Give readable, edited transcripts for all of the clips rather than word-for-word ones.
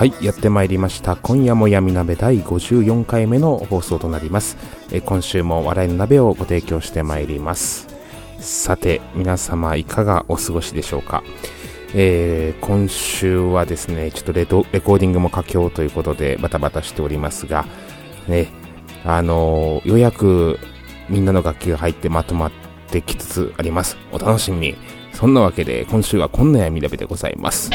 はい、やってまいりました。今夜も闇鍋第54回目の放送となります。今週も笑いの鍋をご提供してまいります。さて皆様いかがお過ごしでしょうか。今週はですねちょっとレコーディングも佳境ということでバタバタしておりますがね、ようやくみんなの楽器が入ってまとまってきつつあります。お楽しみに。そんなわけで今週はこんな闇鍋でございます。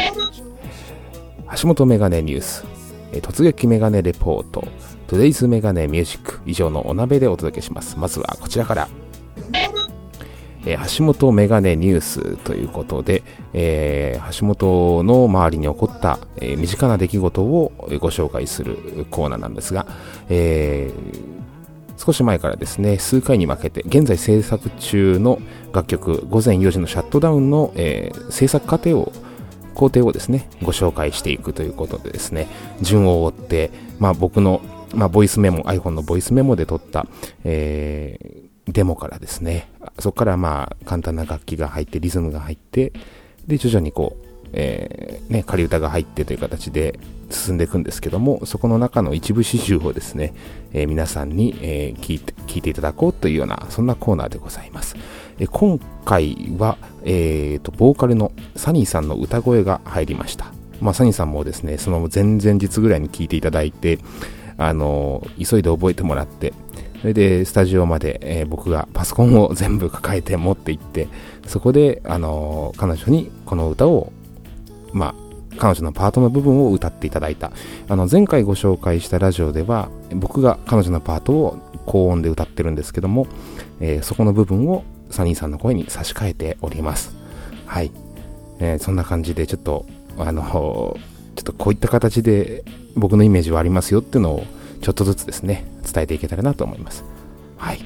橋本メガネニュース、突撃メガネレポート、トゥデイズメガネミュージック、以上のお鍋でお届けします。まずはこちらから、橋本メガネニュースということで、橋本の周りに起こった、身近な出来事をご紹介するコーナーなんですが、少し前からですね数回に分けて現在制作中の楽曲午前4時のシャットダウンの、制作工程をですねご紹介していくということでですね、順を追って、僕の、ボイスメモ iPhone のボイスメモで撮った、デモからですね、そこから簡単な楽器が入ってリズムが入ってで徐々にこう、仮歌が入ってという形で進んでいくんですけども、そこの中の一部始終をですね、皆さんに、聞いていただこうというようなそんなコーナーでございます。今回は、ボーカルのサニーさんの歌声が入りました。サニーさんもですねその前々日ぐらいに聞いていただいて、急いで覚えてもらって、それでスタジオまで、僕がパソコンを全部抱えて持って行って、そこで、彼女にこの歌を彼女のパートの部分を歌っていただいた。前回ご紹介したラジオでは僕が彼女のパートを高音で歌ってるんですけども、そこの部分をサニーさんの声に差し替えております。はい、そんな感じでちょっとこういった形で僕のイメージはありますよっていうのをちょっとずつですね伝えていけたらなと思います。はい、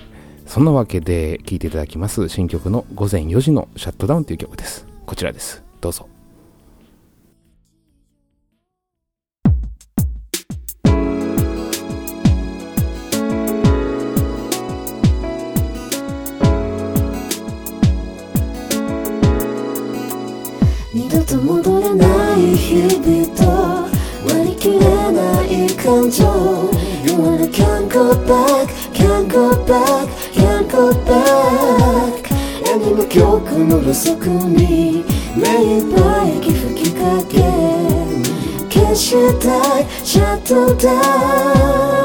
そんなわけで聴いていただきます新曲の午前4時のシャットダウンという曲です。こちらです。どうぞ。戻らない日々と割り切れない感情 You wanna can't go back, can't go back, can't go back 闇の記憶の路側に目いっぱい息吹きかけ消したいシャットダウン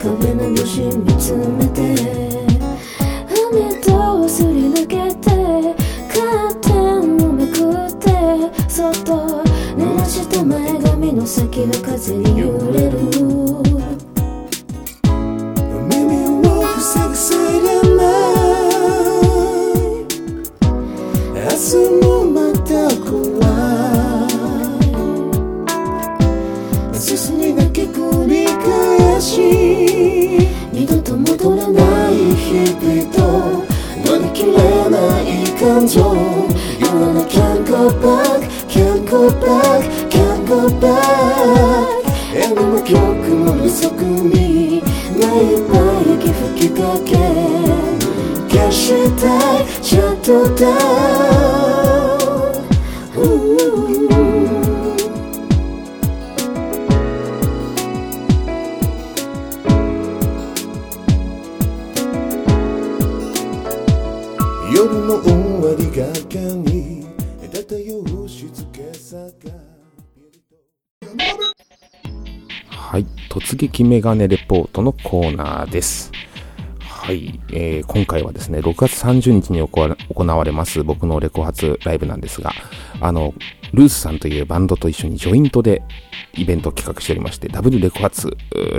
壁の星見つめて雨とすり抜けてカーテンをめくってそっと濡らした前髪の先が風に揺れる耳を塞ぐサイレンライト明日もまた怖い進みだけ繰り返し二度と戻らない日々と割り切れない感情 You wanna can't go back, can't go back, can't go back 闇の記憶の路側に目いっぱい息吹きかけ消したいシャットダウンはい、突撃メガネレポートのコーナーです。はい、今回はですね、6月30日に行われます僕のレコ発ライブなんですが、ルースさんというバンドと一緒にジョイントでイベントを企画しておりまして、ダブルレコ発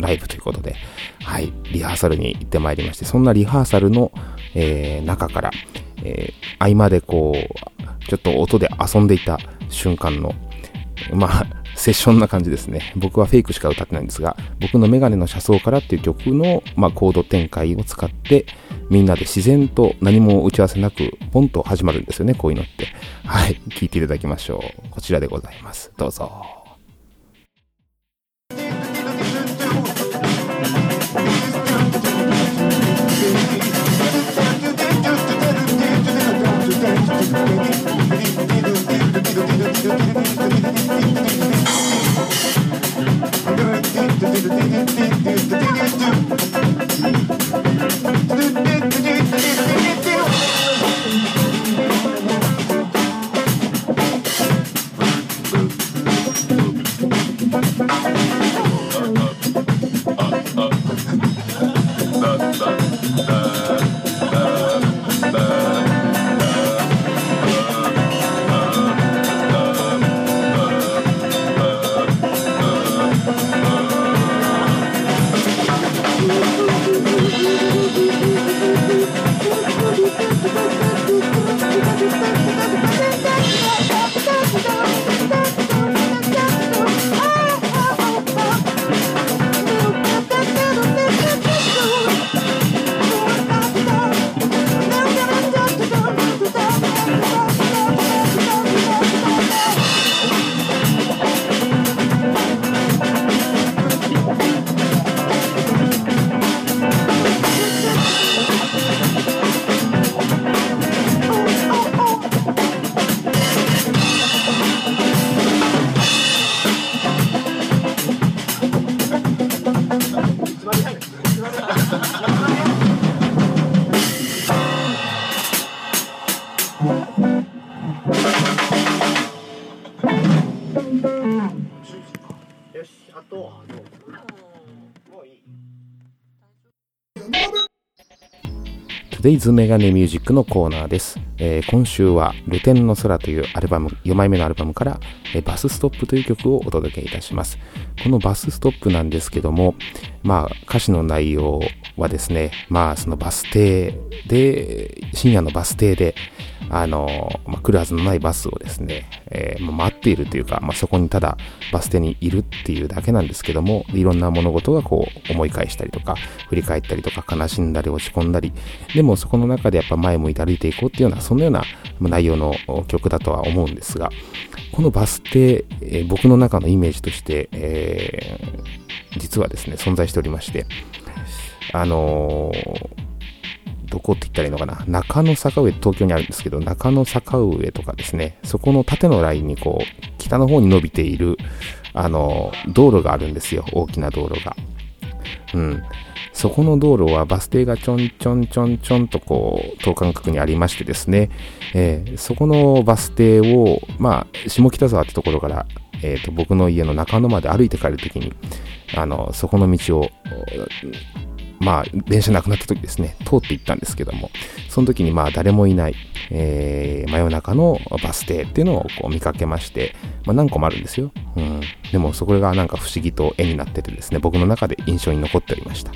ライブということで、はい、リハーサルに行ってまいりまして、そんなリハーサルの、中から、合間でこうちょっと音で遊んでいた瞬間のセッションな感じですね。僕はフェイクしか歌ってないんですが、僕のメガネの車窓からっていう曲の、コード展開を使って、みんなで自然と何も打ち合わせなくポンと始まるんですよね、こういうのって。はい、聴いていただきましょう。こちらでございます、どうぞ。トゥデイズメガネミュージックのコーナーです。今週はルテンの空というアルバム、4枚目のアルバムから、バスストップという曲をお届けいたします。このバスストップなんですけども、歌詞の内容はですね、そのバス停で、深夜のバス停で来るはずのないバスをですね、待っているというか、そこにただバス停にいるっていうだけなんですけども、いろんな物事がこう思い返したりとか、振り返ったりとか、悲しんだり落ち込んだり、でもそこの中でやっぱ前向いて歩いていこうっていうような、そのような内容の曲だとは思うんですが、このバス停、僕の中のイメージとして、実はですね、存在しておりまして、どこって言ったらいいのかな、中野坂上、東京にあるんですけど、中野坂上とかですね、そこの縦のラインにこう北の方に伸びている道路があるんですよ、大きな道路が。そこの道路はバス停がちょんちょんちょんちょんとこう等間隔にありましてですね、そこのバス停を、下北沢ってところから、僕の家の中野まで歩いて帰るときに、そこの道を電車なくなった時ですね、通っていったんですけども、その時に誰もいない、真夜中のバス停っていうのをこう見かけまして、何個もあるんですよ。でもそこがなんか不思議と絵になっててですね、僕の中で印象に残っておりました。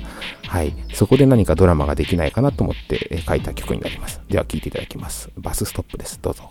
はい、そこで何かドラマができないかなと思って書いた曲になります。では聴いていただきます。バスストップです。どうぞ。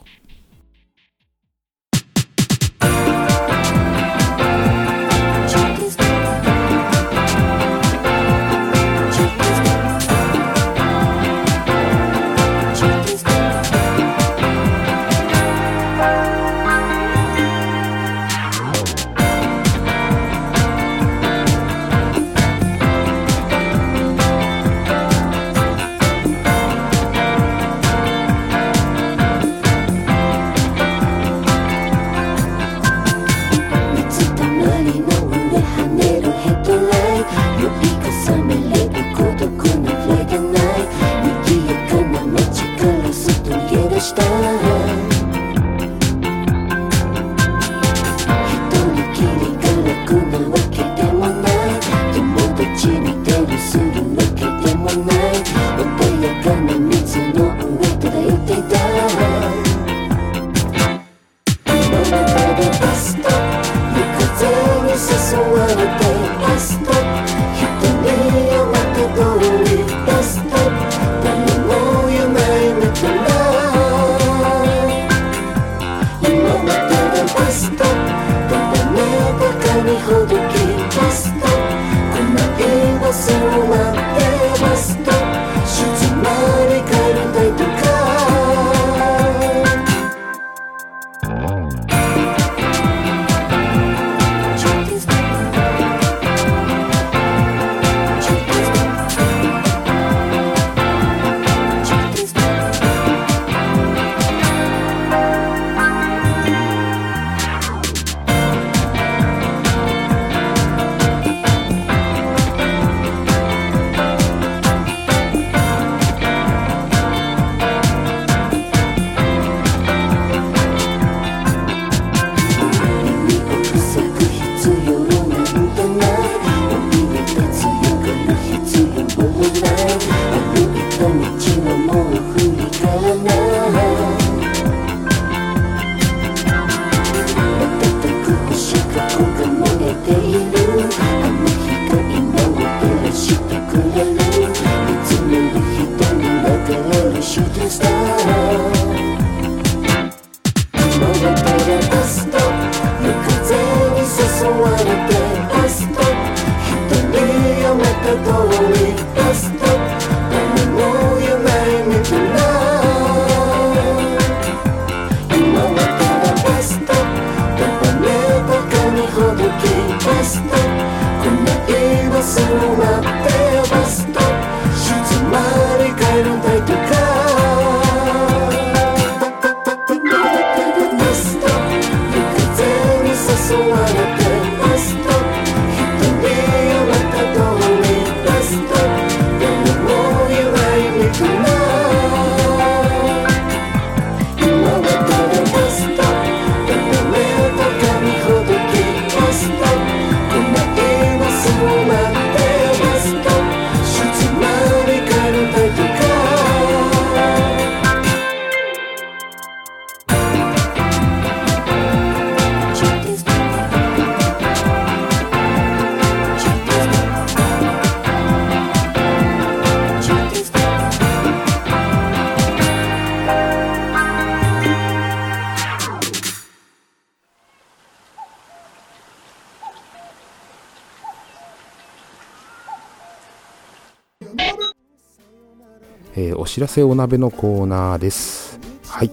お知らせお鍋のコーナーです。はい、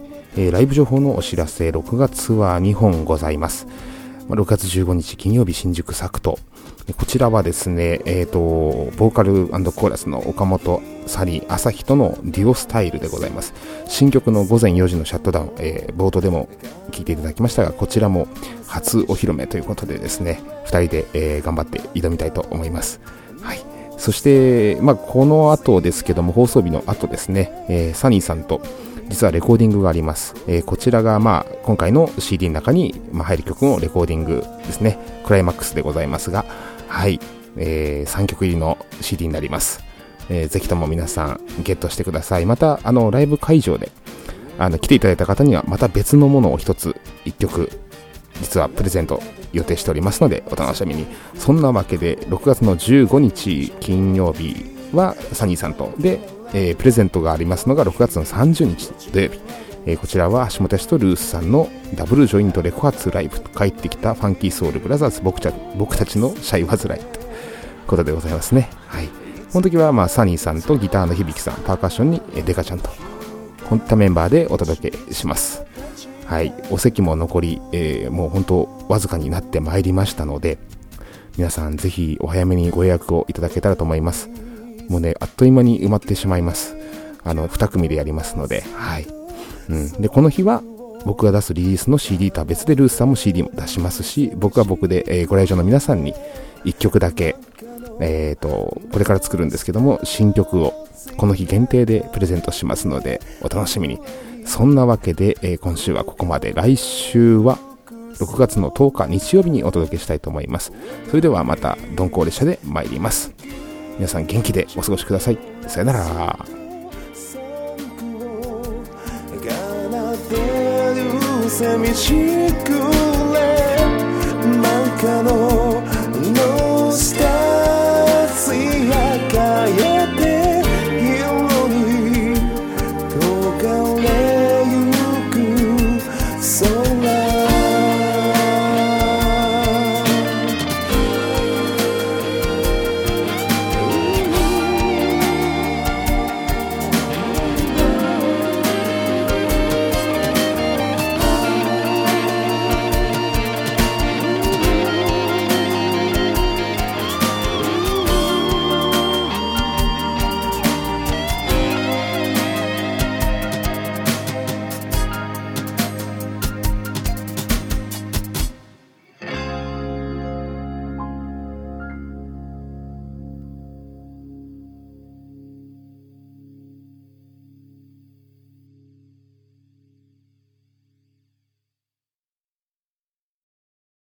ライブ情報のお知らせ、6月ツアー2本ございます。6月15日金曜日、新宿サクト、こちらはですね、ボーカル&コーラスの岡本サリー朝日とのデュオスタイルでございます。新曲の午前4時のシャットダウン、冒頭でも聴いていただきましたが、こちらも初お披露目ということでですね、2人で、頑張って挑みたいと思います。はい、そして、この後ですけども、放送日の後ですね、サニーさんと実はレコーディングがあります。こちらが、今回の CD の中に、入る曲のレコーディングですね、クライマックスでございますが、はい、3曲入りの CD になります。ぜひとも皆さんゲットしてください。また、ライブ会場で、来ていただいた方には、また別のものを1曲、実はプレゼント予定しておりますので、お楽しみに。そんなわけで6月の15日金曜日はサニーさんとで、プレゼントがありますのが6月の30日土曜日、こちらは橋本氏とルースさんのダブルジョイントレコ発ライブ、帰ってきたファンキーソウルブラザーズ、僕たちのシャイワズライということでございますね。はい、この時はサニーさんとギターの響さん、パーカッションにデカちゃんとこういったメンバーでお届けします。はい、お席も残り、もう本当わずかになってまいりましたので、皆さんぜひお早めにご予約をいただけたらと思います。もうね、あっという間に埋まってしまいます。2組でやりますので、はい、でこの日は僕が出すリリースの CD とは別でルースさんも CD も出しますし、僕は僕で、ご来場の皆さんに1曲だけ、これから作るんですけども、新曲をこの日限定でプレゼントしますので、お楽しみに。そんなわけで、今週はここまで。来週は6月の10日日曜日にお届けしたいと思います。それではまた鈍行列車で参ります。皆さん元気でお過ごしください。さよなら。